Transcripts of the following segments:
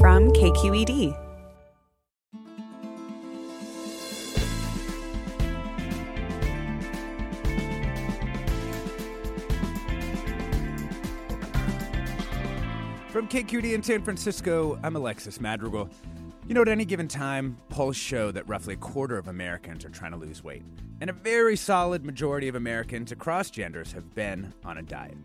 From KQED. From KQED in San Francisco, I'm Alexis Madrigal. You know, at any given time, polls show that roughly a quarter of Americans are trying to lose weight. And a very solid majority of Americans across genders have been on a diet.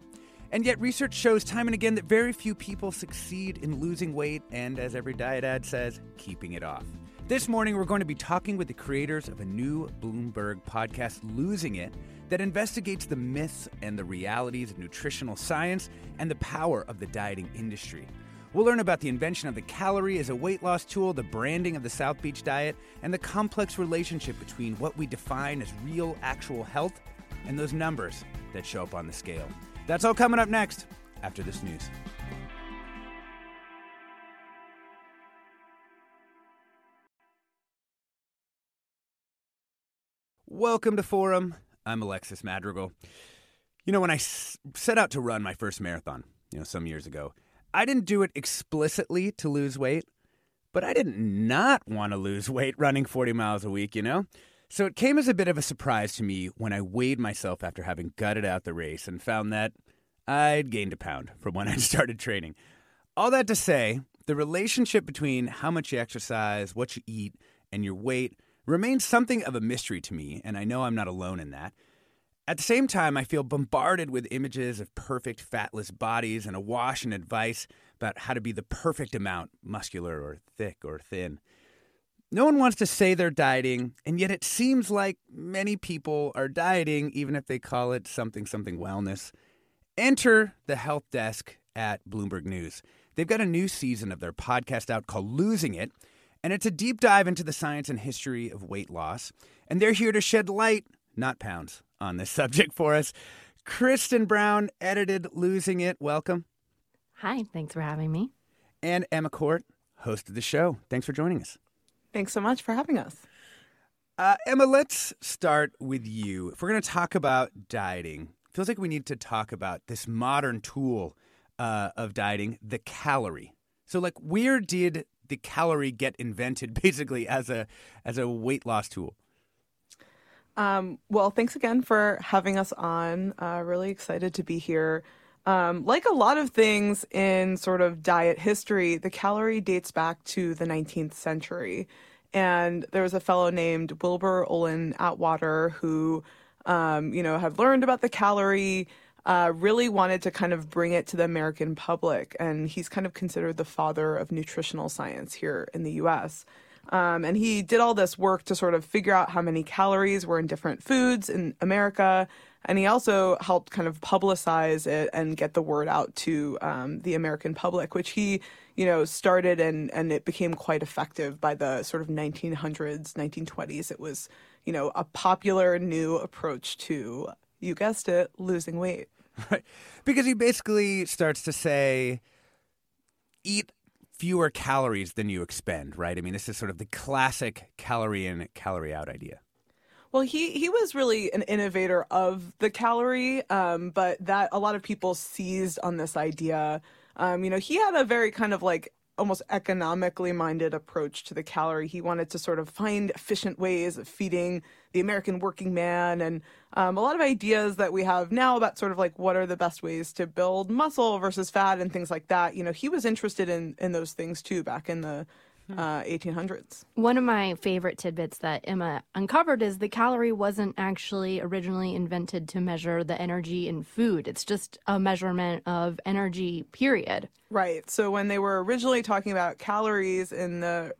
And yet research shows time and again that very few people succeed in losing weight and, as every diet ad says, keeping it off. This morning, we're going to be talking with the creators of a new Bloomberg podcast, Losing It, that investigates the myths and the realities of nutritional science and the power of the dieting industry. We'll learn about the invention of the calorie as a weight loss tool, the branding of the South Beach Diet, and the complex relationship between what we define as real, actual health and those numbers that show up on the scale. That's all coming up next after this news. Welcome to Forum. I'm Alexis Madrigal. You know, when I set out to run my first marathon, some years ago, I didn't do it explicitly to lose weight, but I did not want to lose weight running 40 miles a week, So it came as a bit of a surprise to me when I weighed myself after having gutted out the race and found that I'd gained a pound from when I started training. All that to say, the relationship between how much you exercise, what you eat, and your weight remains something of a mystery to me, and I know I'm not alone in that. At the same time, I feel bombarded with images of perfect fatless bodies and awash in advice about how to be the perfect amount, muscular or thick or thin. No one wants to say they're dieting, and yet it seems like many people are dieting, even if they call it something wellness. Enter the help desk at Bloomberg News. They've got a new season of their podcast out called Losing It, and it's a deep dive into the science and history of weight loss. And they're here to shed light, not pounds, on this subject for us. Kristen Brown edited Losing It. Welcome. Hi, thanks for having me. And Emma Court, host of the show. Thanks for joining us. Thanks so much for having us. Emma, let's start with you. If we're going to talk about dieting, it feels like we need to talk about this modern tool of dieting, the calorie. So, where did the calorie get invented, basically, as a weight loss tool? Well, thanks again for having us on. Really excited to be here. Like a lot of things in sort of diet history, the calorie dates back to the 19th century. And there was a fellow named Wilbur Olin Atwater who, had learned about the calorie, really wanted to kind of bring it to the American public. And he's kind of considered the father of nutritional science here in the U.S. And he did all this work to sort of figure out how many calories were in different foods in America. And he also helped kind of publicize it and get the word out to the American public, which he, started and it became quite effective by the sort of 1900s, 1920s. It was, a popular new approach to, you guessed it, losing weight. Right. Because he basically starts to say, eat fewer calories than you expend, right? I mean, this is sort of the classic calorie in, calorie out idea. Well, he was really an innovator of the calorie, but that a lot of people seized on this idea. He had a very kind of almost economically minded approach to the calorie. He wanted to sort of find efficient ways of feeding the American working man and a lot of ideas that we have now about sort of what are the best ways to build muscle versus fat and things like that. He was interested in those things, too, back in the 1800s. One of my favorite tidbits that Emma uncovered is the calorie wasn't actually originally invented to measure the energy in food. It's just a measurement of energy, period. Right. So when they were originally talking about calories in the,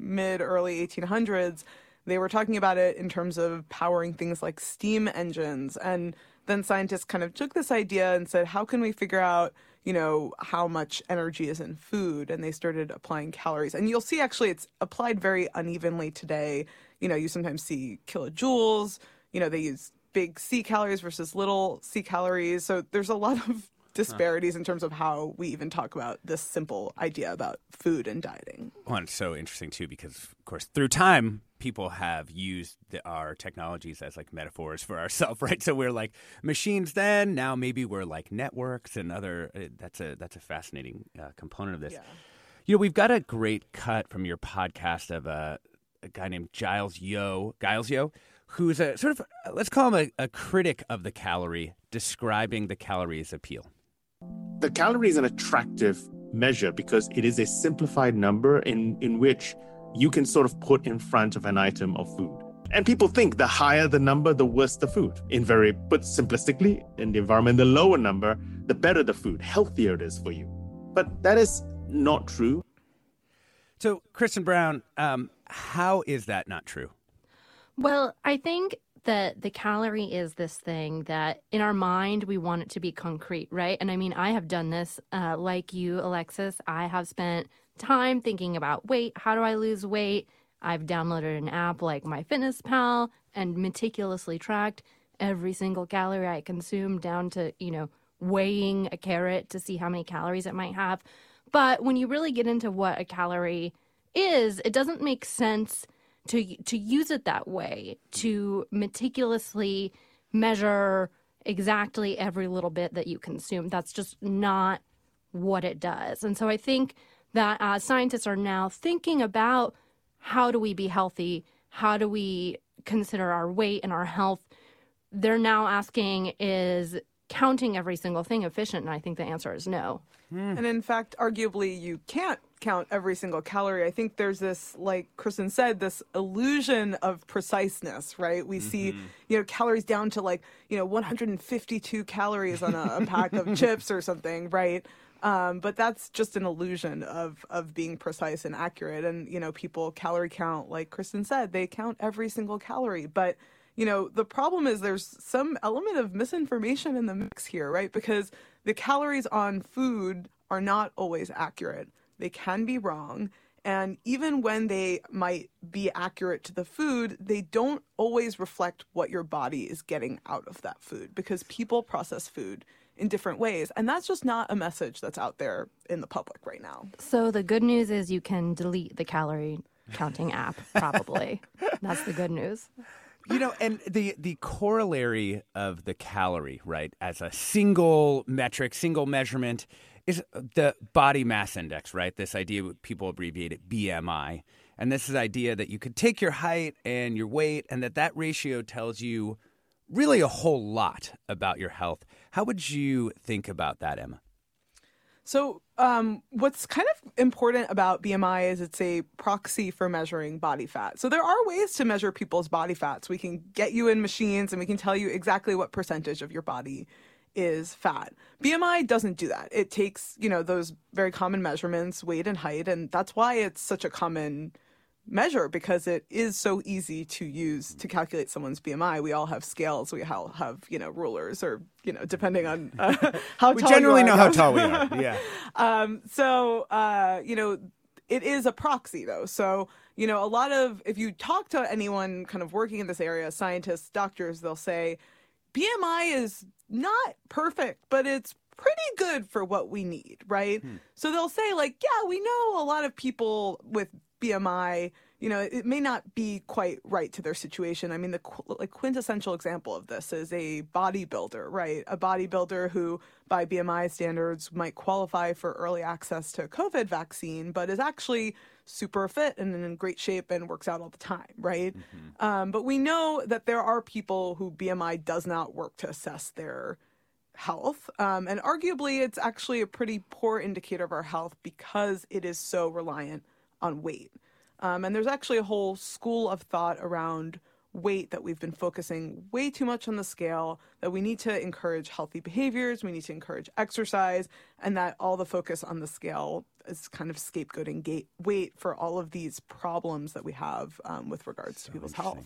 mid-early 1800s, they were talking about it in terms of powering things like steam engines. And then scientists kind of took this idea and said, how can we figure out you know, how much energy is in food, and they started applying calories. And you'll see, actually, it's applied very unevenly today. You know, you sometimes see kilojoules. You know, they use big C calories versus little C calories. So there's a lot of disparities in terms of how we even talk about this simple idea about food and dieting. Well, and it's so interesting, too, because, of course, through time, people have used our technologies as like metaphors for ourselves, right? So we're like machines then. Now maybe we're like networks and other. That's a fascinating component of this. Yeah. You know, we've got a great cut from your podcast of a guy named Giles Yeo, who's a sort of, let's call him a critic of the calorie, describing the calorie's appeal. The calorie is an attractive measure because it is a simplified number in which you can sort of put in front of an item of food. And people think the higher the number, the worse the food. Put simplistically, in the environment, the lower number, the better the food, healthier it is for you. But that is not true. So, Kristen Brown, how is that not true? Well, I think that the calorie is this thing that in our mind, we want it to be concrete, right? And I mean, I have done this like you, Alexis. I have spent time thinking about weight. How do I lose weight? I've downloaded an app like MyFitnessPal and meticulously tracked every single calorie I consume down to, you know, weighing a carrot to see how many calories it might have. But when you really get into what a calorie is, it doesn't make sense to use it that way, to meticulously measure exactly every little bit that you consume. That's just not what it does. And so I think that scientists are now thinking about how do we be healthy? How do we consider our weight and our health? They're now asking, is counting every single thing efficient? And I think the answer is no. And in fact, arguably, you can't count every single calorie. I think there's this, like Kristen said, this illusion of preciseness, right? We see, you know, calories down to like, you know, 152 calories on a pack of chips or something, right? But that's just an illusion of being precise and accurate. And, you know, people calorie count, like Kristen said, they count every single calorie. But, you know, the problem is there's some element of misinformation in the mix here, right? Because the calories on food are not always accurate. They can be wrong. And even when they might be accurate to the food, they don't always reflect what your body is getting out of that food because people process food in different ways. And that's just not a message that's out there in the public right now. So the good news is you can delete the calorie counting app, probably. That's the good news. You know, and the corollary of the calorie, right, as a single metric, single measurement, is the body mass index, right? This idea, people abbreviate it BMI. And this is the idea that you could take your height and your weight and that ratio tells you really a whole lot about your health. How would you think about that, Emma? So what's kind of important about BMI is it's a proxy for measuring body fat. So there are ways to measure people's body fats. We can get you in machines and we can tell you exactly what percentage of your body is fat. BMI doesn't do that. It takes, you know, those very common measurements, weight and height, and that's why it's such a common measure because it is so easy to use to calculate someone's BMI. We all have scales. We all have, you know, rulers or, you know, depending on how tall we are. We generally know how tall we are. Yeah. You know, it is a proxy though. So, you know, a lot of, if you talk to anyone kind of working in this area, scientists, doctors, they'll say BMI is not perfect, but it's pretty good for what we need, right? So they'll say like, yeah, we know a lot of people with BMI, you know, it may not be quite right to their situation. I mean, the quintessential example of this is a bodybuilder, right? A bodybuilder who, by BMI standards, might qualify for early access to a COVID vaccine, but is actually super fit and in great shape and works out all the time, right? But we know that there are people who BMI does not work to assess their health. And arguably, it's actually a pretty poor indicator of our health because it is so reliant on weight. And there's actually a whole school of thought around weight that we've been focusing way too much on the scale, that we need to encourage healthy behaviors, we need to encourage exercise, and that all the focus on the scale is kind of scapegoating weight for all of these problems that we have with regards to people's health.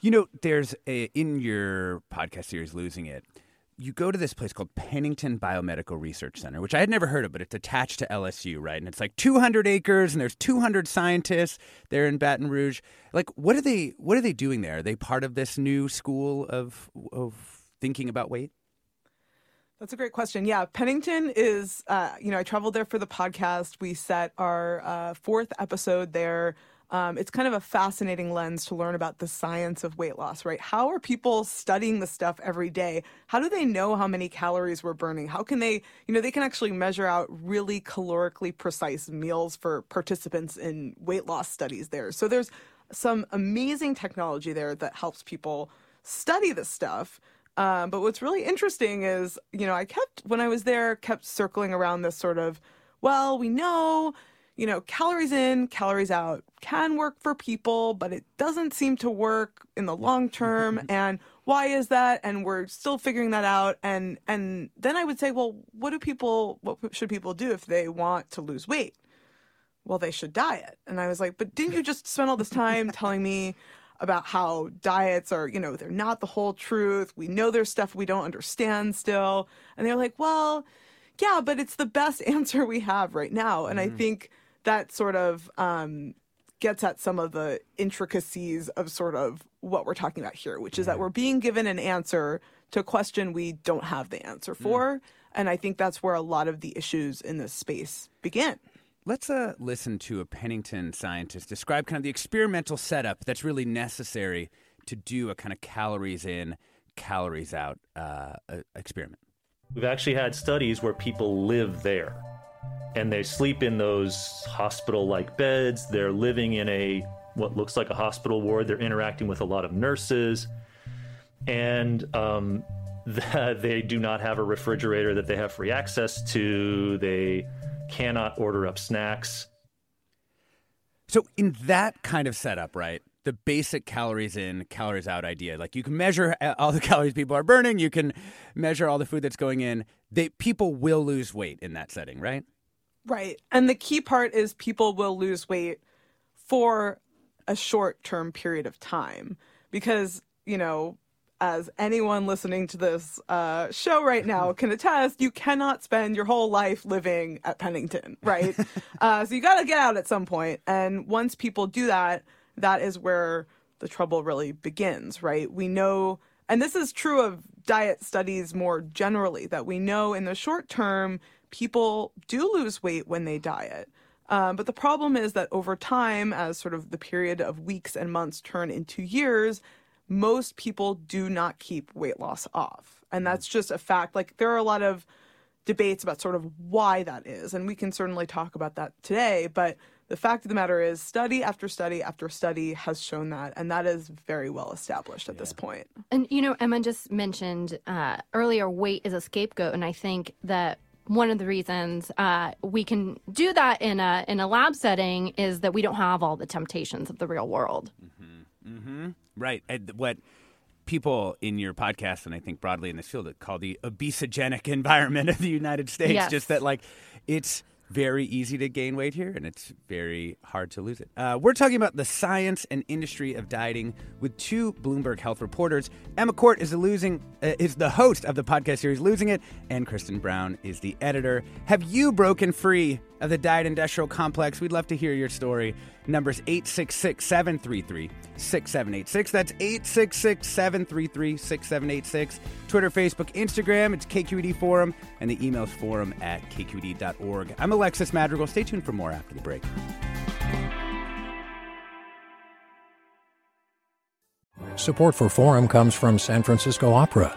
You know, there's in your podcast series, Losing It, you go to this place called Pennington Biomedical Research Center, which I had never heard of, but it's attached to LSU, right? And it's like 200 acres, and there's 200 scientists there in Baton Rouge. Like, what are they doing there? Are they part of this new school of thinking about weight? That's a great question. Yeah, Pennington is, I traveled there for the podcast. We set our fourth episode there. It's kind of a fascinating lens to learn about the science of weight loss, right? How are people studying this stuff every day? How do they know how many calories we're burning? How can they, they can actually measure out really calorically precise meals for participants in weight loss studies there. So there's some amazing technology there that helps people study this stuff. But what's really interesting is, when I was there, I kept circling around this sort of, well, we know, calories in, calories out can work for people, but it doesn't seem to work in the long term. And why is that? And we're still figuring that out. And then I would say, well, what should people do if they want to lose weight? Well, they should diet. And I was like, but didn't you just spend all this time telling me about how diets are, they're not the whole truth. We know there's stuff we don't understand still. And they're like, well, yeah, but it's the best answer we have right now. And I think that sort of gets at some of the intricacies of sort of what we're talking about here, which is that we're being given an answer to a question we don't have the answer for. And I think that's where a lot of the issues in this space begin. Let's listen to a Pennington scientist describe kind of the experimental setup that's really necessary to do a kind of calories in, calories out experiment. We've actually had studies where people live there. And they sleep in those hospital-like beds. They're living in what looks like a hospital ward. They're interacting with a lot of nurses. And they do not have a refrigerator that they have free access to. They cannot order up snacks. So in that kind of setup, right, the basic calories in, calories out idea, like you can measure all the calories people are burning, you can measure all the food that's going in. People will lose weight in that setting, right? Right. And the key part is people will lose weight for a short-term period of time because, as anyone listening to this show right now can attest, you cannot spend your whole life living at Pennington, right? So you got to get out at some point. And once people do that, that is where the trouble really begins, right? We know, and this is true of diet studies more generally, that we know in the short term, people do lose weight when they diet. But the problem is that over time, as sort of the period of weeks and months turn into years, most people do not keep weight loss off. And that's just a fact. Like, there are a lot of debates about sort of why that is. And we can certainly talk about that today. But the fact of the matter is study after study after study has shown that. And that is very well established at this point. And, Emma just mentioned earlier, weight is a scapegoat. And I think that one of the reasons we can do that in a lab setting is that we don't have all the temptations of the real world. Mm-hmm. Mm-hmm. Right. And what people in your podcast, and I think broadly in this field, call the obesogenic environment of the United States, just that, like, it's very easy to gain weight here, and it's very hard to lose it. We're talking about the science and industry of dieting with two Bloomberg Health reporters. Emma Court is the host of the podcast series Losing It, and Kristen Brown is the editor. Have you broken free of the diet industrial complex? We'd love to hear your story. Numbers 866-733-6786. That's 866-733-6786. Twitter, Facebook, Instagram, it's KQED Forum, and the email's forum@kqed.org. I'm Alexis Madrigal. Stay tuned for more after the break. Support for Forum comes from San Francisco Opera.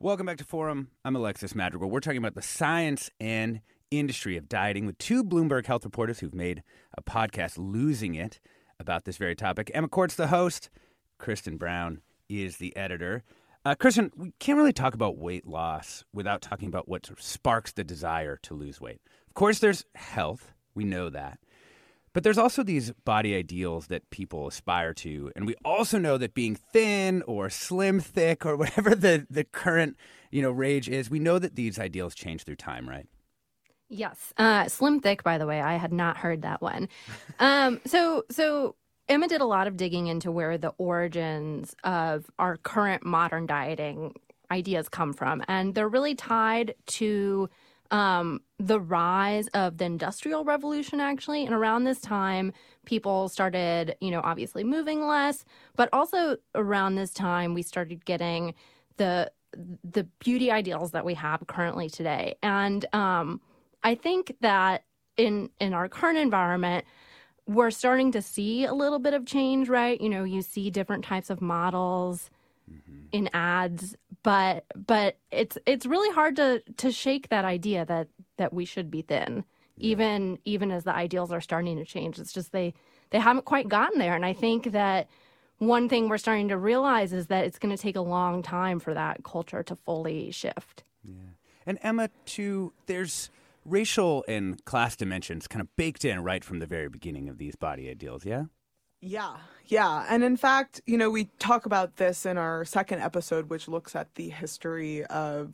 Welcome back to Forum. I'm Alexis Madrigal. We're talking about the science and industry of dieting with two Bloomberg health reporters who've made a podcast, Losing It, about this very topic. Emma Cort's the host. Kristen Brown is the editor. Kristen, we can't really talk about weight loss without talking about what sort of sparks the desire to lose weight. Of course, there's health. We know that. But there's also these body ideals that people aspire to. And we also know that being thin or slim thick or whatever the current, rage is, we know that these ideals change through time, right? Yes. Slim thick, by the way, I had not heard that one. So Emma did a lot of digging into where the origins of our current modern dieting ideas come from. And they're really tied to the rise of the Industrial Revolution, actually. And around this time, people started, obviously moving less, but also around this time, we started getting the beauty ideals that we have currently today. And I think that in our current environment, we're starting to see a little bit of change, right? You see different types of models in ads, but it's really hard to shake that idea that we should be thin, even as the ideals are starting to change. It's just they haven't quite gotten there. And I think that one thing we're starting to realize is that it's going to take a long time for that culture to fully shift. Yeah. And Emma, too, there's racial and class dimensions kind of baked in right from the very beginning of these body ideals, yeah? Yeah. And in fact, we talk about this in our second episode, which looks at the history of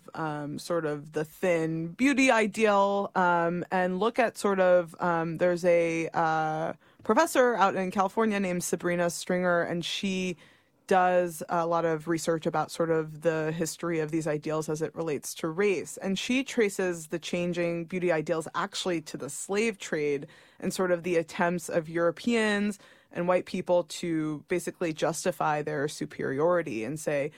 sort of the thin beauty ideal and look at sort of there's a professor out in California named Sabrina Stringer, and she does a lot of research about sort of the history of these ideals as it relates to race. And she traces the changing beauty ideals actually to the slave trade and sort of the attempts of Europeans and white people to basically justify their superiority and say,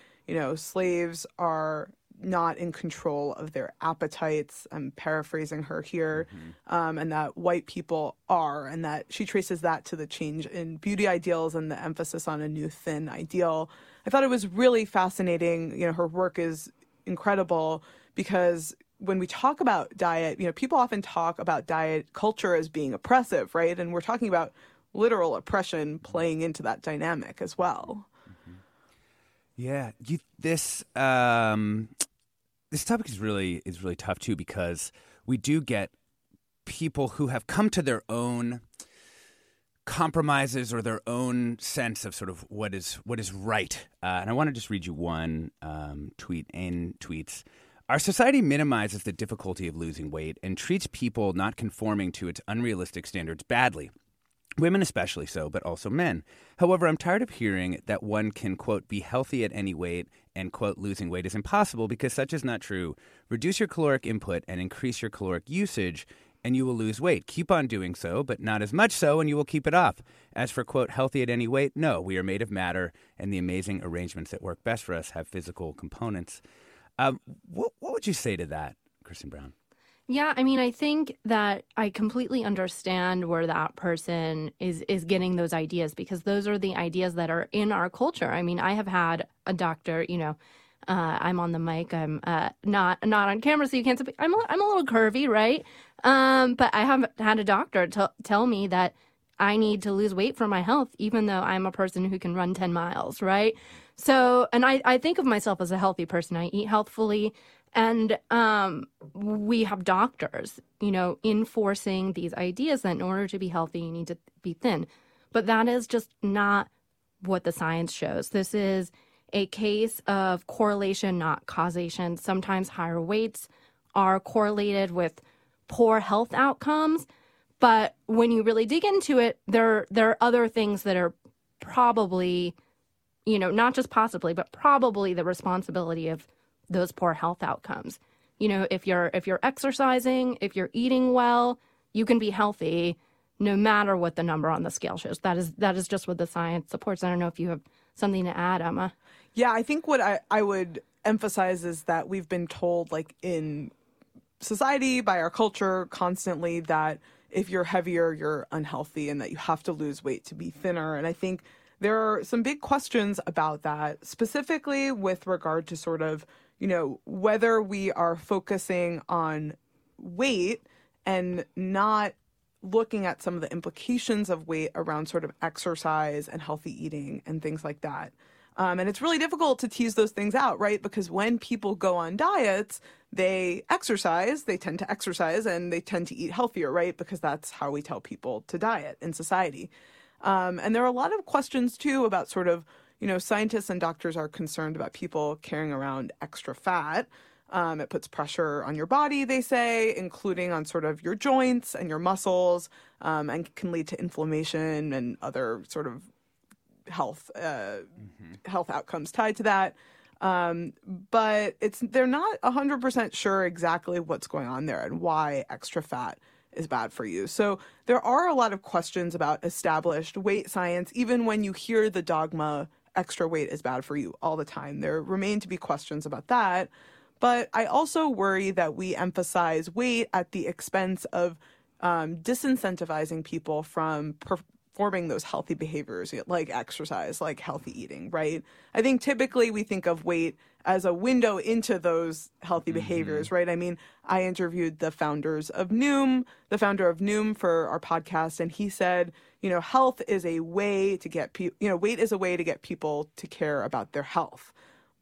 slaves are not in control of their appetites. I'm paraphrasing her here. And that white people are, and that she traces that to the change in beauty ideals and the emphasis on a new thin ideal. I thought it was really fascinating. Her work is incredible because when we talk about diet, people often talk about diet culture as being oppressive, right? And we're talking about literal oppression playing into that dynamic as well. Yeah, this topic is really tough too, because we do get people who have come to their own compromises or their own sense of sort of what is right. And I want to just read you one tweet in tweets. Our society minimizes the difficulty of losing weight and treats people not conforming to its unrealistic standards badly. Women especially so, but also men. However, I'm tired of hearing that one can, quote, be healthy at any weight and, quote, losing weight is impossible because such is not true. Reduce your caloric input and increase your caloric usage and you will lose weight. Keep on doing so, but not as much so, and you will keep it off. As for, quote, healthy at any weight, no, we are made of matter and the amazing arrangements that work best for us have physical components. What would you say to that, Kristen Brown? Yeah, I think that I completely understand where that person is getting those ideas, because those are the ideas that are in our culture. I have had a doctor, I'm on the mic, I'm not on camera, so you can't see. I'm a little curvy, right? But I have had a doctor tell me that I need to lose weight for my health, even though I'm a person who can run 10 miles, right? So, and I think of myself as a healthy person. I eat healthfully. And we have doctors, enforcing these ideas that in order to be healthy, you need to be thin. But that is just not what the science shows. This is a case of correlation, not causation. Sometimes higher weights are correlated with poor health outcomes. But when you really dig into it, there are other things that are probably, not just possibly, but probably the responsibility of those poor health outcomes. you know, if you're exercising, if you're eating well, you can be healthy no matter what the number on the scale shows. That is just what the science supports. I don't know if you have something to add, Emma. Yeah, I think what I would emphasize is that we've been told, like, in society, by our culture constantly, that if you're heavier, you're unhealthy and that you have to lose weight to be thinner. And I think there are some big questions about that, specifically with regard to sort of, you know, whether we are focusing on weight and not looking at some of the implications of weight around sort of exercise and healthy eating and things like that. And it's really difficult to tease those things out, right? Because when people go on diets, they tend to exercise, and they tend to eat healthier, right? Because that's how we tell people to diet in society. And there are a lot of questions, too, about sort of, you know, scientists and doctors are concerned about people carrying around extra fat. It puts pressure on your body, they say, including on sort of your joints and your muscles, and can lead to inflammation and other sort of health outcomes tied to that. But they're not 100% sure exactly what's going on there and why extra fat is bad for you. So there are a lot of questions about established weight science. Even when you hear the dogma, extra weight is bad for you all the time, there remain to be questions about that. But I also worry that we emphasize weight at the expense of disincentivizing people from forming those healthy behaviors, like exercise, like healthy eating, right? I think typically we think of weight as a window into those healthy behaviors, right? I mean, I interviewed the founder of Noom for our podcast, and he said, you know, health is a way to get people, you know, weight is a way to get people to care about their health.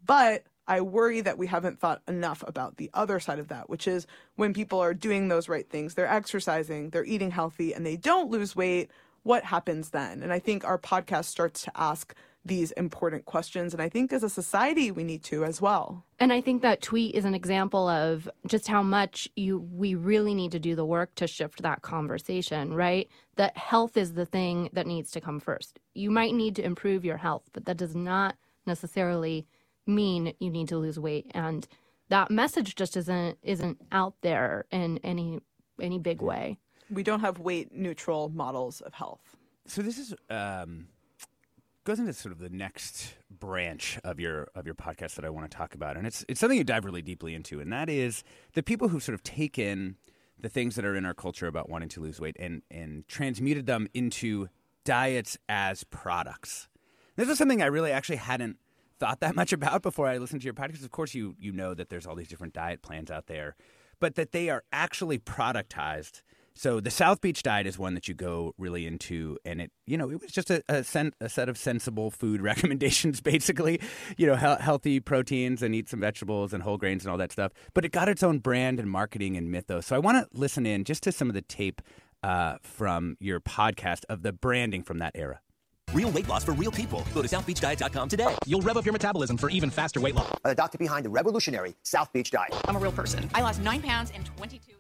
But I worry that we haven't thought enough about the other side of that, which is when people are doing those right things, they're exercising, they're eating healthy, and they don't lose weight, what happens then? And I think our podcast starts to ask these important questions. And I think as a society, we need to as well. And I think that tweet is an example of just how much we really need to do the work to shift that conversation, right? That health is the thing that needs to come first. You might need to improve your health, but that does not necessarily mean you need to lose weight. And that message just isn't out there in any big way. We don't have weight-neutral models of health. So this is goes into sort of the next branch of your podcast that I want to talk about, and it's something you dive really deeply into, and that is the people who've sort of taken the things that are in our culture about wanting to lose weight and transmuted them into diets as products. This is something I really actually hadn't thought that much about before I listened to your podcast. Of course, you know that there's all these different diet plans out there, but that they are actually productized. So the South Beach Diet is one that you go really into, and it was just a set of sensible food recommendations, basically, you know, healthy proteins and eat some vegetables and whole grains and all that stuff. But it got its own brand and marketing and mythos. So I want to listen in just to some of the tape from your podcast of the branding from that era. Real weight loss for real people. Go to southbeachdiet.com today. You'll rev up your metabolism for even faster weight loss. The doctor behind the revolutionary South Beach Diet. I'm a real person. I lost 9 pounds in 22.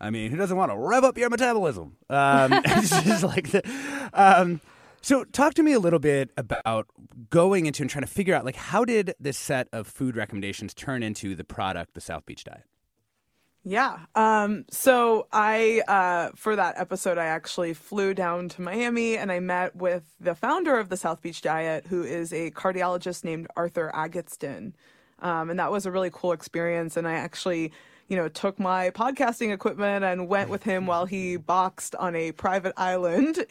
I mean, who doesn't want to rev up your metabolism? It's just like so talk to me a little bit about going into and trying to figure out, like, how did this set of food recommendations turn into the product, the South Beach Diet? Yeah. So I, for that episode, I actually flew down to Miami and I met with the founder of the South Beach Diet, who is a cardiologist named Arthur Agatston. And that was a really cool experience. And I actually, you know, took my podcasting equipment and went with him while he boxed on a private island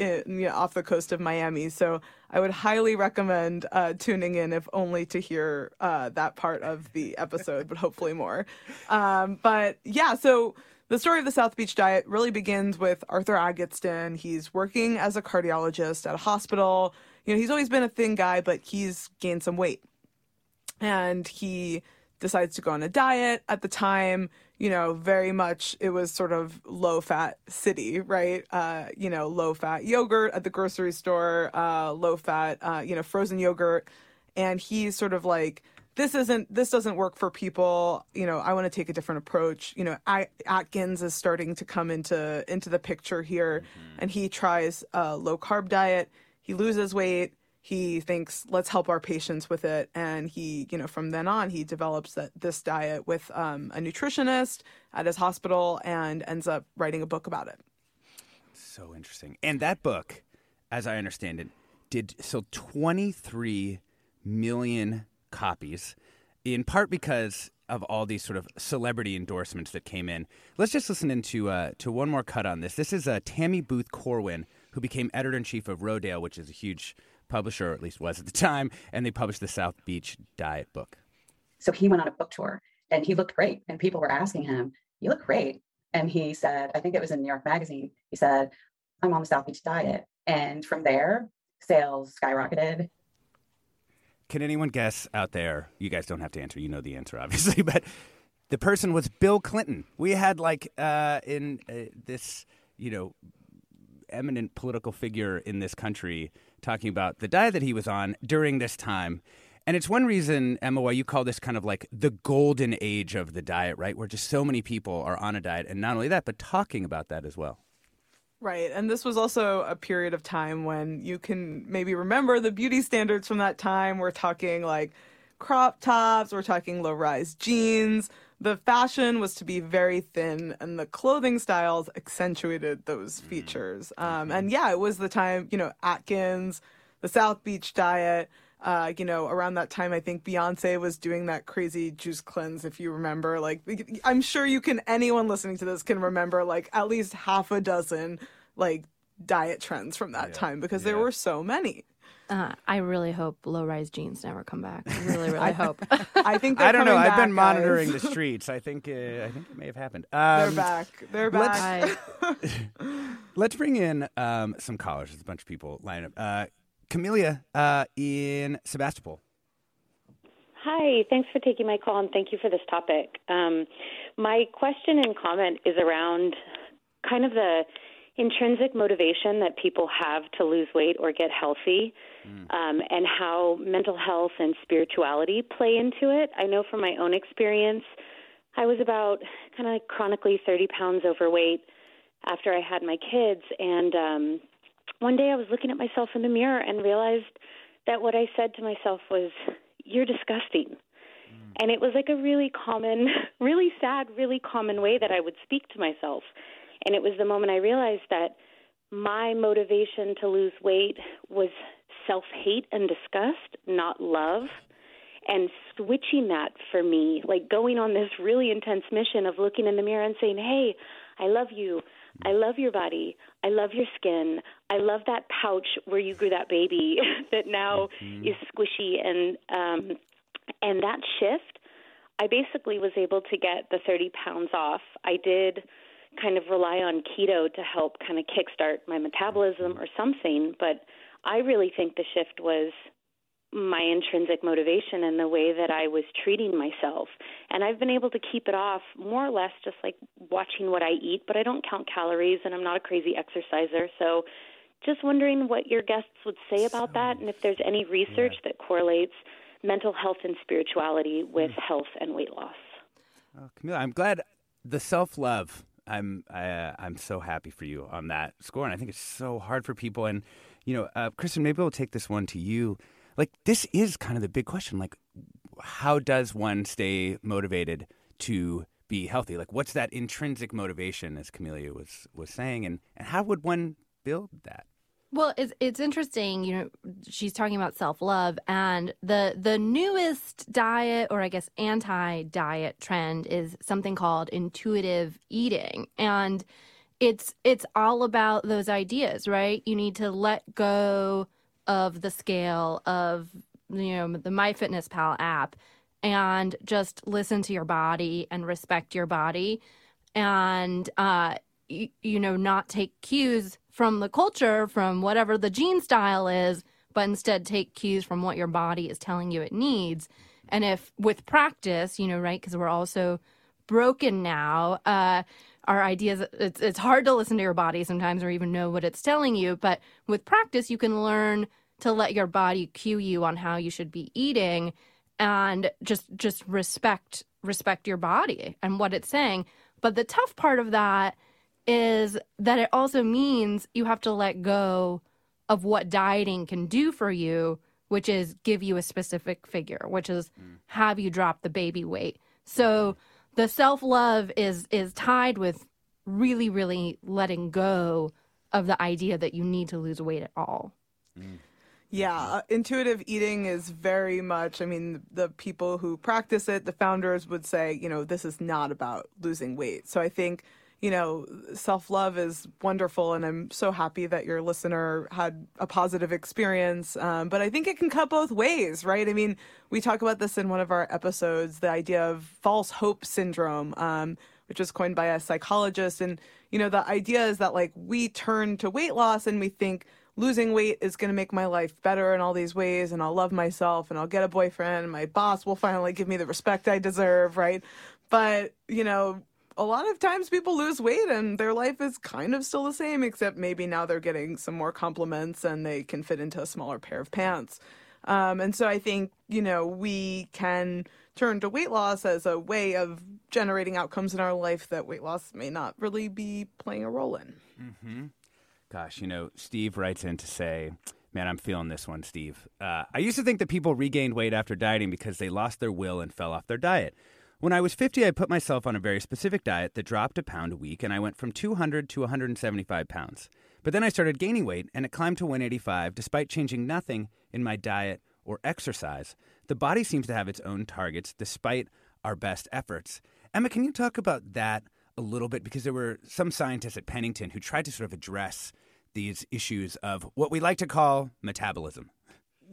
off the coast of Miami. So I would highly recommend tuning in, if only to hear that part of the episode, but hopefully more. But yeah, so the story of the South Beach Diet really begins with Arthur Agatston. He's working as a cardiologist at a hospital. You know, he's always been a thin guy, but he's gained some weight. And he decides to go on a diet. At the time, you know, very much it was sort of low-fat city, right? You know, low-fat yogurt at the grocery store, low-fat, you know, frozen yogurt. And he's sort of like, this doesn't work for people. You know, I want to take a different approach. You know, Atkins is starting to come into the picture here. And he tries a low-carb diet. He loses weight. he thinks, let's help our patients with it. And he, you know, from then on, he develops this diet with a nutritionist at his hospital and ends up writing a book about it. So interesting. And that book, as I understand it, did sell 23 million copies, in part because of all these sort of celebrity endorsements that came in. Let's just listen into to one more cut on this. This is Tammy Booth Corwin, who became editor-in-chief of Rodale, which is a huge publisher, or at least was at the time, and they published the South Beach Diet book. So he went on a book tour, and he looked great. And people were asking him, you look great. And he said, I think it was in New York Magazine, he said, I'm on the South Beach Diet. And from there, sales skyrocketed. Can anyone guess out there? You guys don't have to answer. You know the answer, obviously. But the person was Bill Clinton. We had this, you know, eminent political figure in this country talking about the diet that he was on during this time. And it's one reason, Emma, why you call this kind of like the golden age of the diet, right? Where just so many people are on a diet. And not only that, but talking about that as well. Right. And this was also a period of time when you can maybe remember the beauty standards from that time. We're talking like crop tops. We're talking low-rise jeans. The fashion was to be very thin, and the clothing styles accentuated those features. And yeah, it was the time, you know, Atkins, the South Beach Diet, you know, around that time, I think Beyonce was doing that crazy juice cleanse, if you remember. Like, I'm sure anyone listening to this can remember, like, at least half a dozen, like, diet trends from that time, because there were so many. I really hope low-rise jeans never come back. I really, really hope. I think they're coming back. I don't know. I've been monitoring the streets. I think it may have happened. They're back. They're back. Let's bring in some callers. There's a bunch of people lining up. Camelia in Sebastopol. Hi. Thanks for taking my call, and thank you for this topic. My question and comment is around kind of the intrinsic motivation that people have to lose weight or get healthy, and how mental health and spirituality play into it. I know from my own experience, I was about kind of like chronically 30 pounds overweight after I had my kids. And one day I was looking at myself in the mirror and realized that what I said to myself was, you're disgusting. And it was like a really common, really sad, really common way that I would speak to myself. And it was the moment I realized that my motivation to lose weight was self-hate and disgust, not love. And switching that for me, like going on this really intense mission of looking in the mirror and saying, hey, I love you. I love your body. I love your skin. I love that pouch where you grew that baby that now is squishy. And that shift, I basically was able to get the 30 pounds off. I did kind of rely on keto to help kind of kickstart my metabolism or something. But I really think the shift was my intrinsic motivation and the way that I was treating myself. And I've been able to keep it off more or less just like watching what I eat, but I don't count calories and I'm not a crazy exerciser. So just wondering what your guests would say about that, and if there's any research that correlates mental health and spirituality with health and weight loss. Oh, Camila, I'm glad the self-love. I'm so happy for you on that score, and I think it's so hard for people. And, you know, Kristen, maybe we'll take this one to you. Like, this is kind of the big question. Like, how does one stay motivated to be healthy? Like, what's that intrinsic motivation, as Camelia was saying, and how would one build that? Well, it's interesting, you know, she's talking about self-love, and the newest diet, or I guess anti-diet trend, is something called intuitive eating. And it's all about those ideas, right? You need to let go of the scale of, you know, the MyFitnessPal app and just listen to your body and respect your body and, you know, not take cues from the culture, from whatever the gene style is, but instead take cues from what your body is telling you it needs. And if with practice, you know, right, because we're all so broken now, our ideas, it's hard to listen to your body sometimes or even know what it's telling you. But with practice, you can learn to let your body cue you on how you should be eating and just respect your body and what it's saying. But the tough part of that is that it also means you have to let go of what dieting can do for you, which is give you a specific figure, which is have you drop the baby weight. So the self-love is tied with really, really letting go of the idea that you need to lose weight at all. Yeah, intuitive eating is very much, I mean, the people who practice it, the founders would say, you know, this is not about losing weight. So I think, you know, self-love is wonderful, and I'm so happy that your listener had a positive experience. But I think it can cut both ways, right? I mean, we talk about this in one of our episodes, the idea of false hope syndrome, which was coined by a psychologist. And, you know, the idea is that, like, we turn to weight loss and we think losing weight is going to make my life better in all these ways, and I'll love myself, and I'll get a boyfriend, and my boss will finally give me the respect I deserve, right? But, you know, a lot of times people lose weight and their life is kind of still the same, except maybe now they're getting some more compliments and they can fit into a smaller pair of pants. And so I think, you know, we can turn to weight loss as a way of generating outcomes in our life that weight loss may not really be playing a role in. Mm-hmm. Gosh, you know, Steve writes in to say, man, I'm feeling this one, Steve. I used to think that people regained weight after dieting because they lost their will and fell off their diet. When I was 50, I put myself on a very specific diet that dropped a pound a week, and I went from 200 to 175 pounds. But then I started gaining weight, and it climbed to 185, despite changing nothing in my diet or exercise. The body seems to have its own targets, despite our best efforts. Emma, can you talk about that a little bit? Because there were some scientists at Pennington who tried to sort of address these issues of what we like to call metabolism.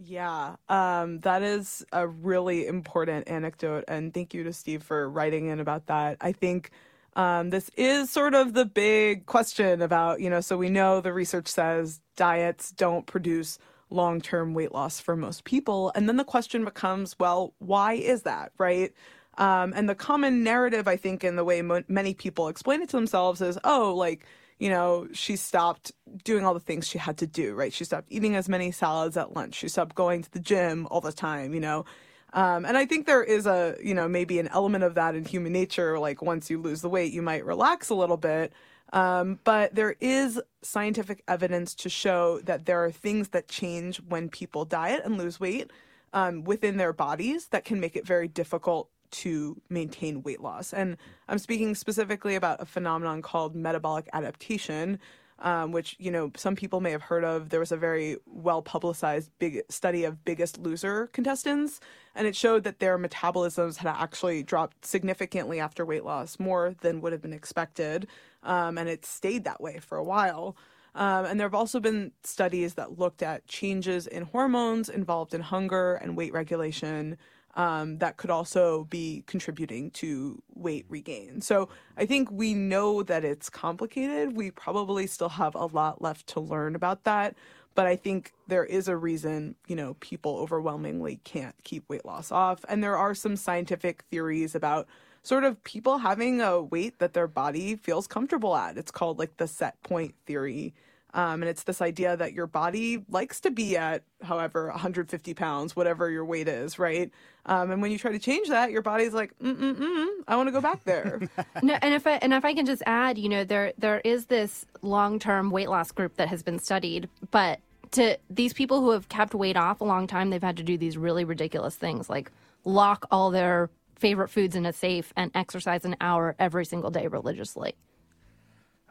Yeah, that is a really important anecdote. And thank you to Steve for writing in about that. I think this is sort of the big question about, you know, so we know the research says diets don't produce long-term weight loss for most people. And then the question becomes, well, why is that, right? And the common narrative, I think, in the way many people explain it to themselves is, oh, like, you know, she stopped doing all the things she had to do, right? She stopped eating as many salads at lunch. She stopped going to the gym all the time, you know. And I think there is a, you know, maybe an element of that in human nature. Like once you lose the weight, you might relax a little bit. But there is scientific evidence to show that there are things that change when people diet and lose weight within their bodies that can make it very difficult to maintain weight loss. And I'm speaking specifically about a phenomenon called metabolic adaptation, which, you know, some people may have heard of. There was a very well-publicized big study of Biggest Loser contestants, and it showed that their metabolisms had actually dropped significantly after weight loss, more than would have been expected. And it stayed that way for a while. And there have also been studies that looked at changes in hormones involved in hunger and weight regulation, that could also be contributing to weight regain. So I think we know that it's complicated. We probably still have a lot left to learn about that. But I think there is a reason, you know, people overwhelmingly can't keep weight loss off. And there are some scientific theories about sort of people having a weight that their body feels comfortable at. It's called like the set point theory. And it's this idea that your body likes to be at, however, 150 pounds, whatever your weight is, right? And when you try to change that, your body's like, I want to go back there. No, and if I can just add, you know, there is this long-term weight loss group that has been studied, but to these people who have kept weight off a long time, they've had to do these really ridiculous things, like lock all their favorite foods in a safe and exercise an hour every single day religiously.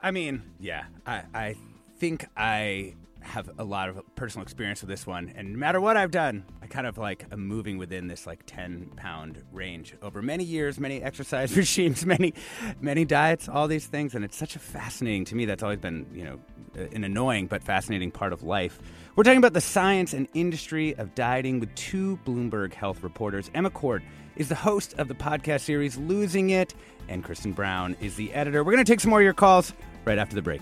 I mean, yeah, I think I have a lot of personal experience with this one, and no matter what I've done, I kind of like am moving within this like 10-pound range over many years, many exercise regimes, many diets, all these things, and it's such a fascinating, to me that's always been, you know, an annoying but fascinating part of life. We're talking about the science and industry of dieting with two Bloomberg health reporters. Emma Cord is the host of the podcast series Losing It, and Kristen Brown is the editor. We're going to take some more of your calls right after the break.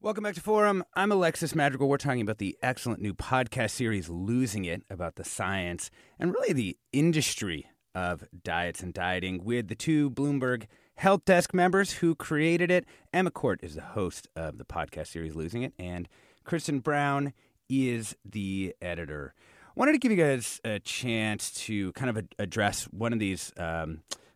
Welcome back to Forum. I'm Alexis Madrigal. We're talking about the excellent new podcast series, Losing It, about the science and really the industry of diets and dieting with the two Bloomberg help desk members who created it. Emma Court is the host of the podcast series, Losing It, and Kristen Brown is the editor. I wanted to give you guys a chance to kind of address one of these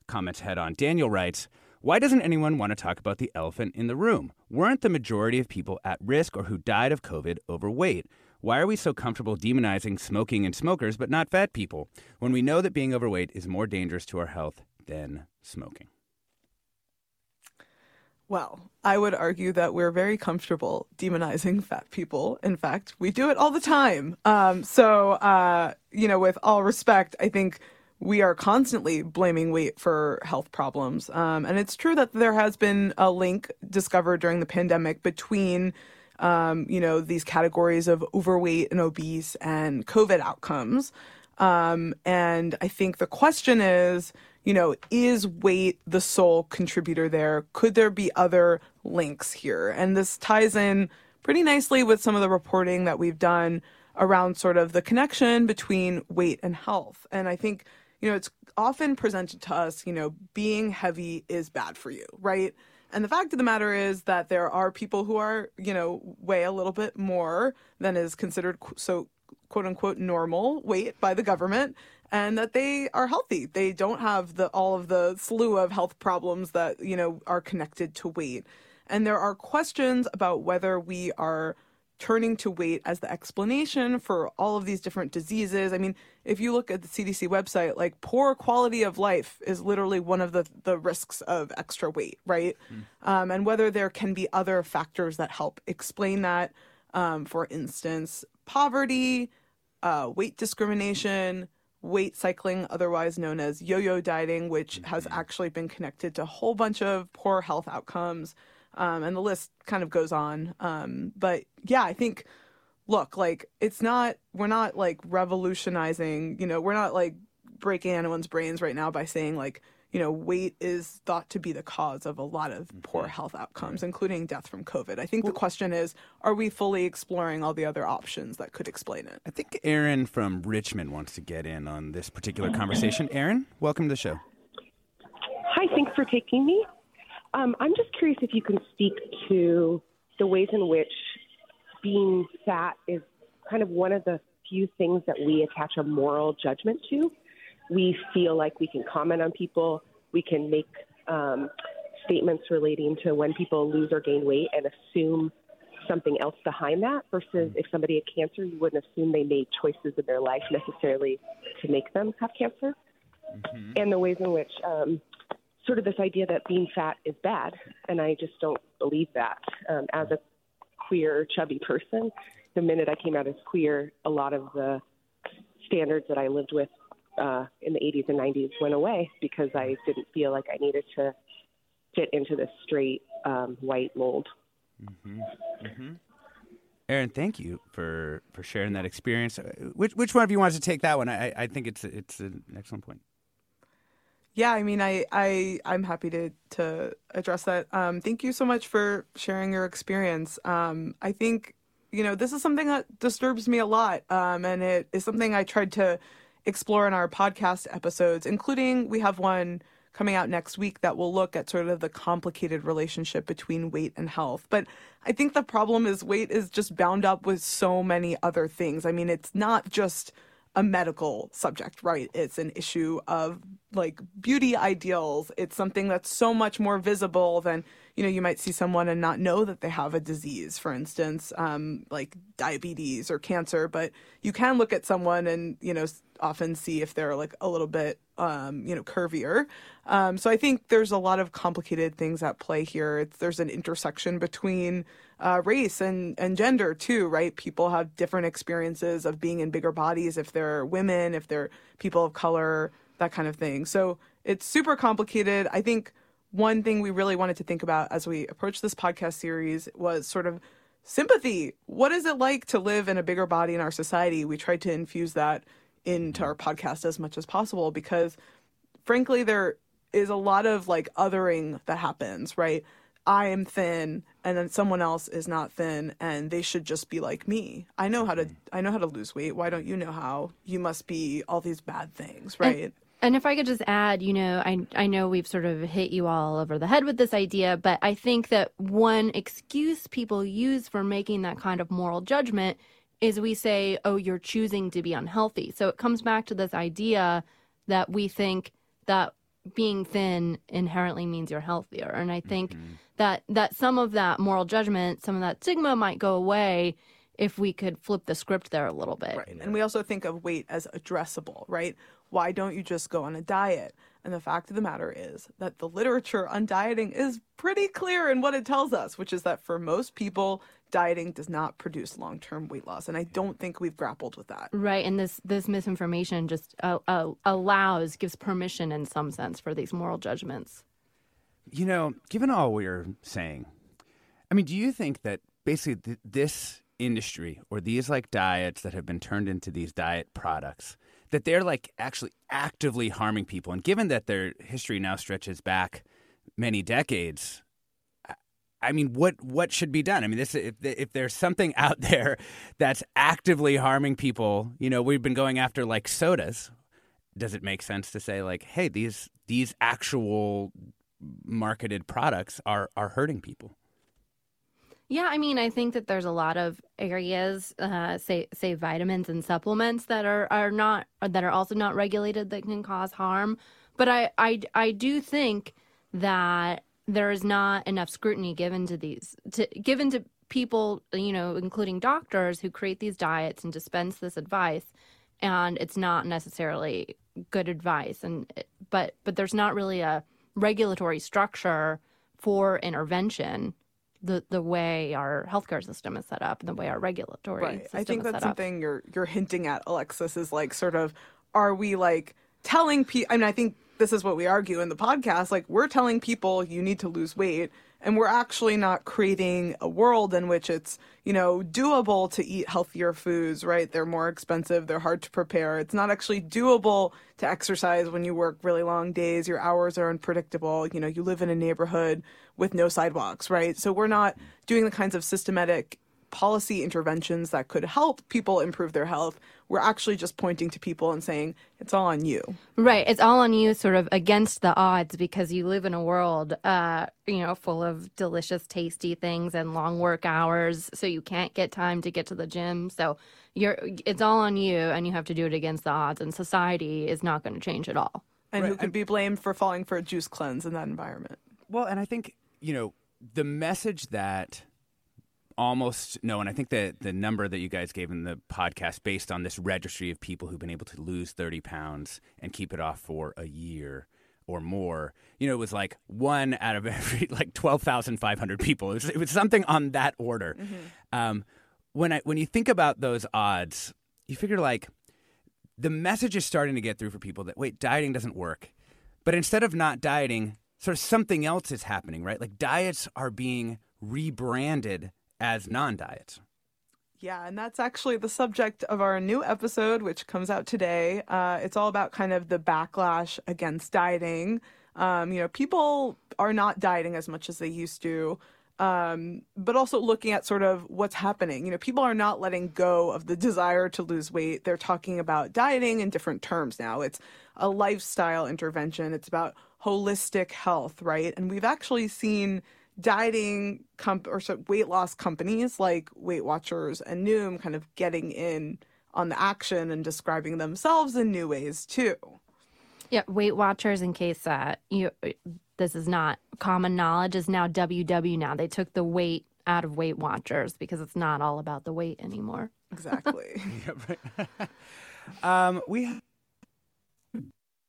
comments head on. Daniel writes, "Why doesn't anyone want to talk about the elephant in the room? Weren't the majority of people at risk or who died of COVID overweight? Why are we so comfortable demonizing smoking and smokers but not fat people when we know that being overweight is more dangerous to our health than smoking?" Well, I would argue that we're very comfortable demonizing fat people. In fact, we do it all the time. With all respect, I think we are constantly blaming weight for health problems. And it's true that there has been a link discovered during the pandemic between, these categories of overweight and obese and COVID outcomes. And I think the question is, is weight the sole contributor there? Could there be other links here? And this ties in pretty nicely with some of the reporting that we've done around sort of the connection between weight and health. And I think, it's often presented to us, being heavy is bad for you, right? And the fact of the matter is that there are people who are, weigh a little bit more than is considered so quote unquote normal weight by the government, and that they are healthy. They don't have all of the slew of health problems that, are connected to weight. And there are questions about whether we are turning to weight as the explanation for all of these different diseases. I mean, if you look at the CDC website, like poor quality of life is literally one of the risks of extra weight, right? And whether there can be other factors that help explain that, for instance, poverty, weight discrimination, weight cycling, otherwise known as yo-yo dieting, which has actually been connected to a whole bunch of poor health outcomes. And the list kind of goes on. But yeah, I think, look, like we're not like revolutionizing, we're not like breaking anyone's brains right now by saying like, weight is thought to be the cause of a lot of poor health outcomes, including death from COVID. I think the question is, are we fully exploring all the other options that could explain it? I think Aaron from Richmond wants to get in on this particular conversation. Aaron, welcome to the show. Hi, thanks for taking me. I'm just curious if you can speak to the ways in which being fat is kind of one of the few things that we attach a moral judgment to. We feel like we can comment on people. We can make statements relating to when people lose or gain weight and assume something else behind that, versus if somebody had cancer, you wouldn't assume they made choices in their life necessarily to make them have cancer. And the ways in which sort of this idea that being fat is bad, and I just don't believe that. As a queer, chubby person, the minute I came out as queer, a lot of the standards that I lived with in the 80s and 90s went away because I didn't feel like I needed to fit into this straight, white mold. Aaron, thank you for sharing that experience. Which one of you wants to take that one? I think it's an excellent point. Yeah, I mean, I'm happy to address that. Thank you so much for sharing your experience. I think, this is something that disturbs me a lot, and it is something I tried to explore in our podcast episodes, including we have one coming out next week that will look at sort of the complicated relationship between weight and health. But I think the problem is weight is just bound up with so many other things. I mean, it's not just a medical subject, right? It's an issue of like beauty ideals. It's something that's so much more visible than, you know, you might see someone and not know that they have a disease, for instance, like diabetes or cancer. But you can look at someone and, you know, often see if they're like a little bit, you know, curvier. So I think there's a lot of complicated things at play here. There's an intersection between race and gender too, right? People have different experiences of being in bigger bodies if they're women, if they're people of color, that kind of thing. So it's super complicated. I think one thing we really wanted to think about as we approach this podcast series was sort of sympathy. What is it like to live in a bigger body in our society? We tried to infuse that into our podcast as much as possible because, frankly, there is a lot of like othering that happens, right? I am thin and then someone else is not thin and they should just be like me. I know how to lose weight. Why don't you know how? You must be all these bad things, right? And if I could just add, you know, I know we've sort of hit you all over the head with this idea, but I think that one excuse people use for making that kind of moral judgment is we say, oh, you're choosing to be unhealthy. So it comes back to this idea that we think that being thin inherently means you're healthier. And I think that some of that moral judgment, some of that stigma might go away if we could flip the script there a little bit. Right. And we also think of weight as addressable, right? Why don't you just go on a diet? And the fact of the matter is that the literature on dieting is pretty clear in what it tells us, which is that for most people, dieting does not produce long-term weight loss. And I don't think we've grappled with that. Right. And this misinformation just gives permission in some sense for these moral judgments. You know, given all we're saying, I mean, do you think that basically this industry or these like diets that have been turned into these diet products, that they're like actually actively harming people? And given that their history now stretches back many decades, I mean, what should be done? I mean, this if there's something out there that's actively harming people, you know, we've been going after like sodas. Does it make sense to say like, hey, these actual marketed products are hurting people? Yeah, I mean, I think that there's a lot of areas, say vitamins and supplements that are also not regulated that can cause harm. But I do think that there is not enough scrutiny given to people, you know, including doctors who create these diets and dispense this advice, and it's not necessarily good advice. And but there's not really a regulatory structure for intervention. The way our healthcare system is set up and the way our regulatory system is set up. I think that's something you're hinting at, Alexis, is like sort of, are we like telling people, I mean, I think this is what we argue in the podcast, like we're telling people you need to lose weight and we're actually not creating a world in which it's, you know, doable to eat healthier foods, right? They're more expensive. They're hard to prepare. It's not actually doable to exercise when you work really long days. Your hours are unpredictable. You know, you live in a neighborhood with no sidewalks, right? So we're not doing the kinds of systematic policy interventions that could help people improve their health. We're actually just pointing to people and saying, it's all on you. Right. It's all on you, sort of against the odds, because you live in a world, you know, full of delicious, tasty things and long work hours. So you can't get time to get to the gym. So it's all on you and you have to do it against the odds. And society is not going to change at all. And who can be blamed for falling for a juice cleanse in that environment? Well, and I think, you know, the message that and I think that the number that you guys gave in the podcast based on this registry of people who've been able to lose 30 pounds and keep it off for a year or more, you know, it was like one out of every like 12,500 people. It was something on that order. Mm-hmm. When you think about those odds, you figure like the message is starting to get through for people that, wait, dieting doesn't work. But instead of not dieting, sort of something else is happening, right? Like diets are being rebranded as non-diets. Yeah, and that's actually the subject of our new episode, which comes out today. It's all about kind of the backlash against dieting. You know, people are not dieting as much as they used to, but also looking at sort of what's happening. You know, people are not letting go of the desire to lose weight. They're talking about dieting in different terms now. It's a lifestyle intervention. It's about holistic health, right? And we've actually seen dieting weight loss companies like Weight Watchers and Noom kind of getting in on the action and describing themselves in new ways too. Yeah, Weight Watchers, in case this is not common knowledge, is now WW now. They took the weight out of Weight Watchers because it's not all about the weight anymore. Exactly. Yeah, right. We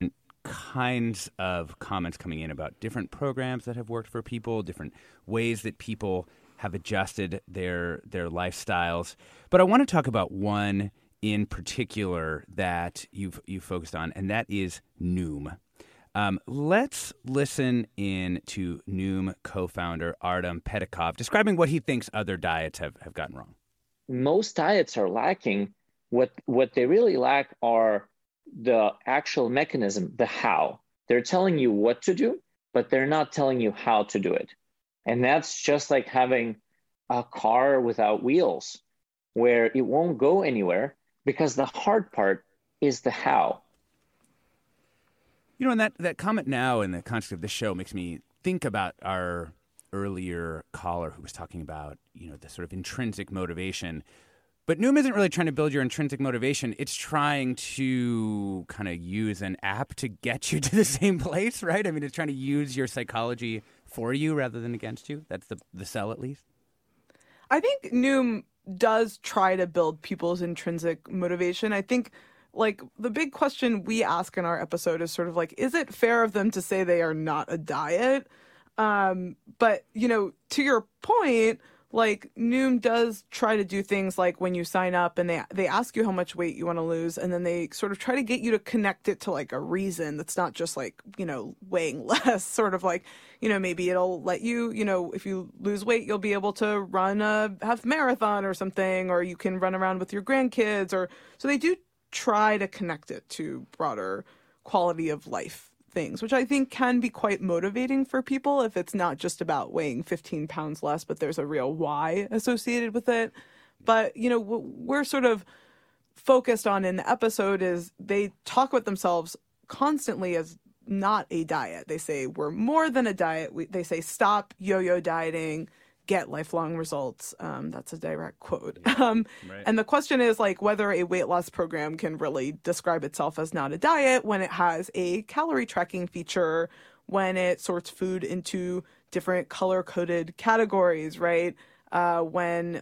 have kinds of comments coming in about different programs that have worked for people, different ways that people have adjusted their lifestyles. But I want to talk about one in particular that you've focused on, and that is Noom. Let's listen in to Noom co-founder Artem Petikov describing what he thinks other diets have gotten wrong. Most diets are lacking. What they really lack are the actual mechanism, the how. They're telling you what to do, but they're not telling you how to do it. And that's just like having a car without wheels, where it won't go anywhere because the hard part is the how. You know, and that comment now in the context of this show makes me think about our earlier caller who was talking about, you know, the sort of intrinsic motivation. But Noom isn't really trying to build your intrinsic motivation. It's trying to kind of use an app to get you to the same place, right? I mean, it's trying to use your psychology for you rather than against you. That's the sell, at least. I think Noom does try to build people's intrinsic motivation. I think, like, the big question we ask in our episode is sort of like, is it fair of them to say they are not a diet? But, you know, to your point, like, Noom does try to do things like when you sign up and they ask you how much weight you want to lose, and then they sort of try to get you to connect it to, like, a reason that's not just, like, you know, weighing less, sort of like, you know, maybe it'll let you, you know, if you lose weight, you'll be able to run a half marathon or something, or you can run around with your grandkids. Or so they do try to connect it to broader quality of life things, which I think can be quite motivating for people if it's not just about weighing 15 pounds less, but there's a real why associated with it. But, you know, what we're sort of focused on in the episode is they talk about themselves constantly as not a diet. They say we're more than a diet. They say stop yo-yo dieting, get lifelong results. That's a direct quote. Yeah, right. And the question is, like, whether a weight loss program can really describe itself as not a diet when it has a calorie tracking feature, when it sorts food into different color-coded categories, right? When,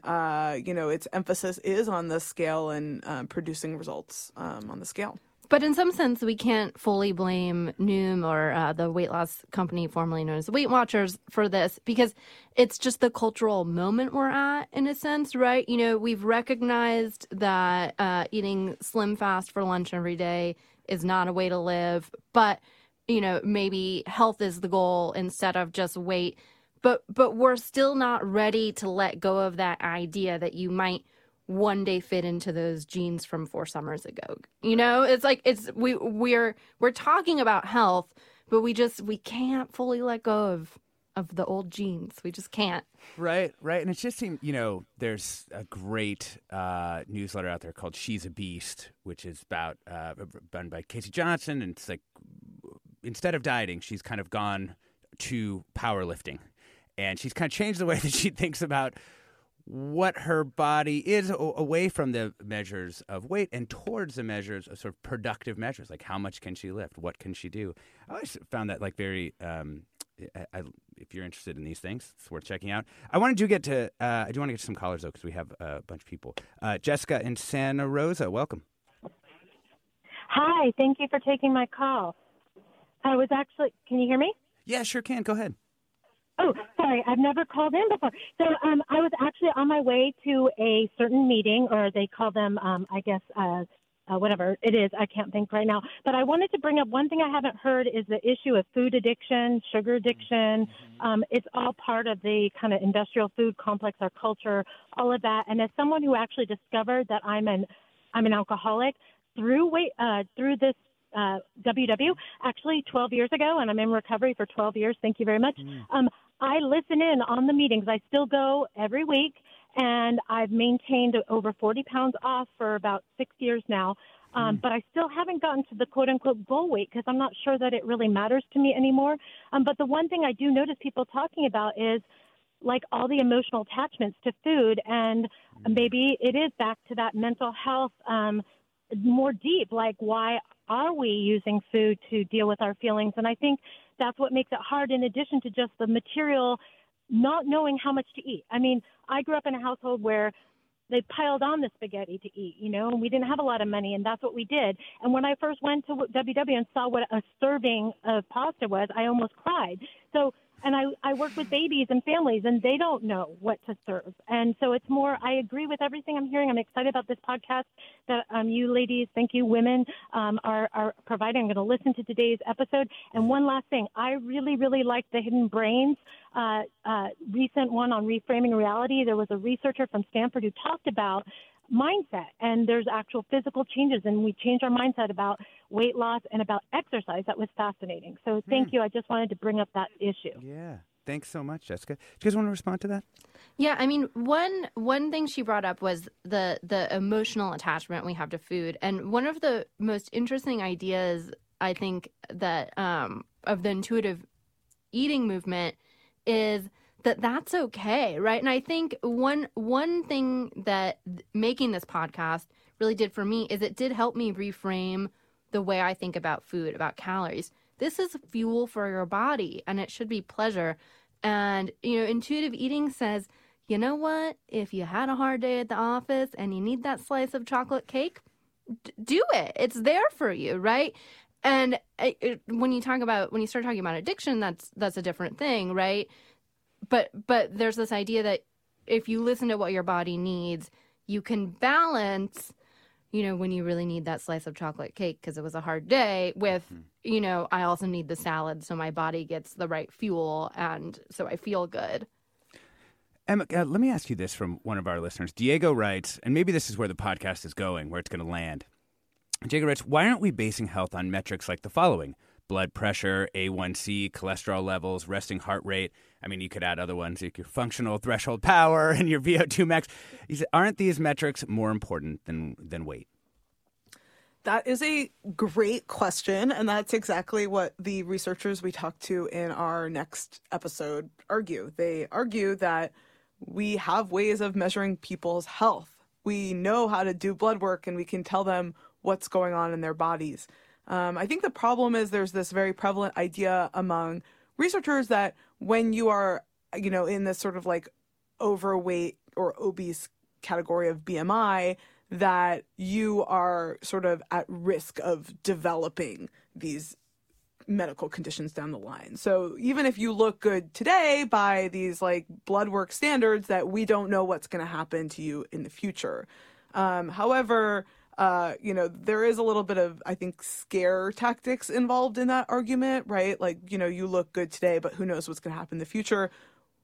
you know, its emphasis is on the scale and producing results on the scale. But in some sense, we can't fully blame Noom or the weight loss company formerly known as Weight Watchers for this, because it's just the cultural moment we're at, in a sense, right? You know, we've recognized that eating slim fast for lunch every day is not a way to live, but, you know, maybe health is the goal instead of just weight. But we're still not ready to let go of that idea that you might one day fit into those jeans from 4 summers ago. You know, it's like, it's we're talking about health, but we can't fully let go of the old jeans. We just can't. Right. And it just seemed, you know, there's a great newsletter out there called She's a Beast, which is about run by Casey Johnson, and it's like, instead of dieting, she's kind of gone to powerlifting, and she's kind of changed the way that she thinks about what her body is, away from the measures of weight and towards the measures of sort of productive measures, like how much can she lift, what can she do. I always found that, like, very if you're interested in these things, it's worth checking out. I do want to get to some callers, though, because we have a bunch of people. Jessica in Santa Rosa, welcome. Hi, thank you for taking my call. I was actually, can you hear me? Yeah, sure can. Go ahead. Oh, sorry, I've never called in before. So I was actually on my way to a certain meeting, or they call them, I guess, whatever it is. I can't think right now. But I wanted to bring up one thing I haven't heard is the issue of food addiction, sugar addiction. It's all part of the kind of industrial food complex, our culture, all of that. And as someone who actually discovered that I'm an alcoholic through this WW, actually 12 years ago, and I'm in recovery for 12 years. Thank you very much. I listen in on the meetings. I still go every week, and I've maintained over 40 pounds off for about 6 years now. But I still haven't gotten to the quote-unquote goal weight because I'm not sure that it really matters to me anymore. But the one thing I do notice people talking about is, like, all the emotional attachments to food, and maybe it is back to that mental health more deep, like why are we using food to deal with our feelings? And I think that's what makes it hard, in addition to just the material, not knowing how much to eat. I mean, I grew up in a household where they piled on the spaghetti to eat, you know, and we didn't have a lot of money, and that's what we did. And when I first went to WW and saw what a serving of pasta was, I almost cried. So, and I work with babies and families, and they don't know what to serve. And so it's more, I agree with everything I'm hearing. I'm excited about this podcast that you ladies, thank you, women, are providing. I'm going to listen to today's episode. And one last thing, I really, really like the Hidden Brains recent one on reframing reality. There was a researcher from Stanford who talked about mindset, and there's actual physical changes, and we change our mindset about weight loss and about exercise. That was fascinating. So thank you. I just wanted to bring up that issue. Yeah. Thanks so much, Jessica. Do you guys want to respond to that? Yeah, I mean, one thing she brought up was the emotional attachment we have to food. And one of the most interesting ideas, I think, that of the intuitive eating movement is that that's okay, right? And I think one thing that making this podcast really did for me is it did help me reframe the way I think about food, about calories. This is fuel for your body, and it should be pleasure. And, you know, intuitive eating says, you know what? If you had a hard day at the office and you need that slice of chocolate cake, do it. It's there for you, right? And when you start talking about addiction, that's a different thing, right? But there's this idea that if you listen to what your body needs, you can balance, you know, when you really need that slice of chocolate cake because it was a hard day with, you know, I also need the salad so my body gets the right fuel and so I feel good. Emma, let me ask you this from one of our listeners. Diego writes, and maybe this is where the podcast is going, where it's going to land. Diego writes, why aren't we basing health on metrics like the following? Blood pressure, A1C, cholesterol levels, resting heart rate. I mean, you could add other ones, like your functional threshold power and your VO2 max. You say, aren't these metrics more important than weight? That is a great question, and that's exactly what the researchers we talked to in our next episode argue. They argue that we have ways of measuring people's health. We know how to do blood work, and we can tell them what's going on in their bodies. I think the problem is there's this very prevalent idea among researchers that when you are, you know, in this sort of like overweight or obese category of BMI, that you are sort of at risk of developing these medical conditions down the line. So even if you look good today by these like blood work standards, that we don't know what's going to happen to you in the future. However, you know, there is a little bit of, I think, scare tactics involved in that argument, right? Like, you know, you look good today, but who knows what's going to happen in the future.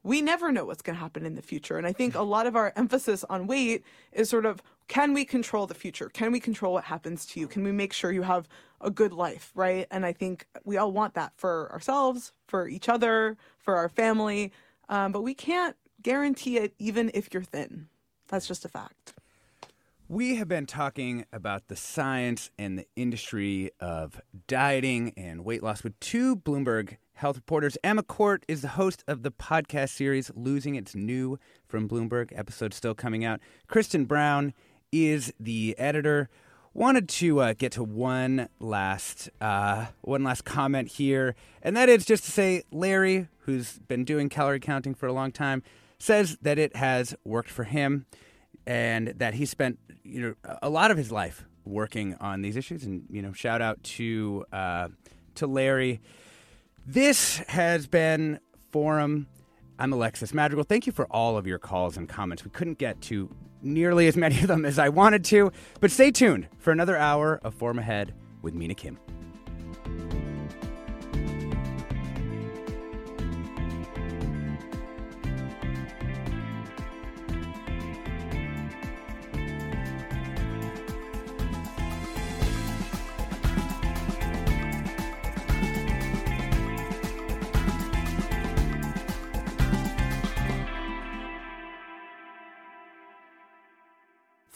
We never know what's going to happen in the future. And I think a lot of our emphasis on weight is sort of, can we control the future? Can we control what happens to you? Can we make sure you have a good life, right? And I think we all want that for ourselves, for each other, for our family. But we can't guarantee it even if you're thin. That's just a fact. We have been talking about the science and the industry of dieting and weight loss with two Bloomberg health reporters. Emma Court is the host of the podcast series Losing It's New from Bloomberg, episode still coming out. Kristen Brown is the editor. Wanted to get to one last comment here, and that is just to say Larry, who's been doing calorie counting for a long time, says that it has worked for him. And that he spent, you know, a lot of his life working on these issues. And, you know, shout out to Larry. This has been Forum. I'm Alexis Madrigal. Thank you for all of your calls and comments. We couldn't get to nearly as many of them as I wanted to. But stay tuned for another hour of Forum Ahead with Mina Kim.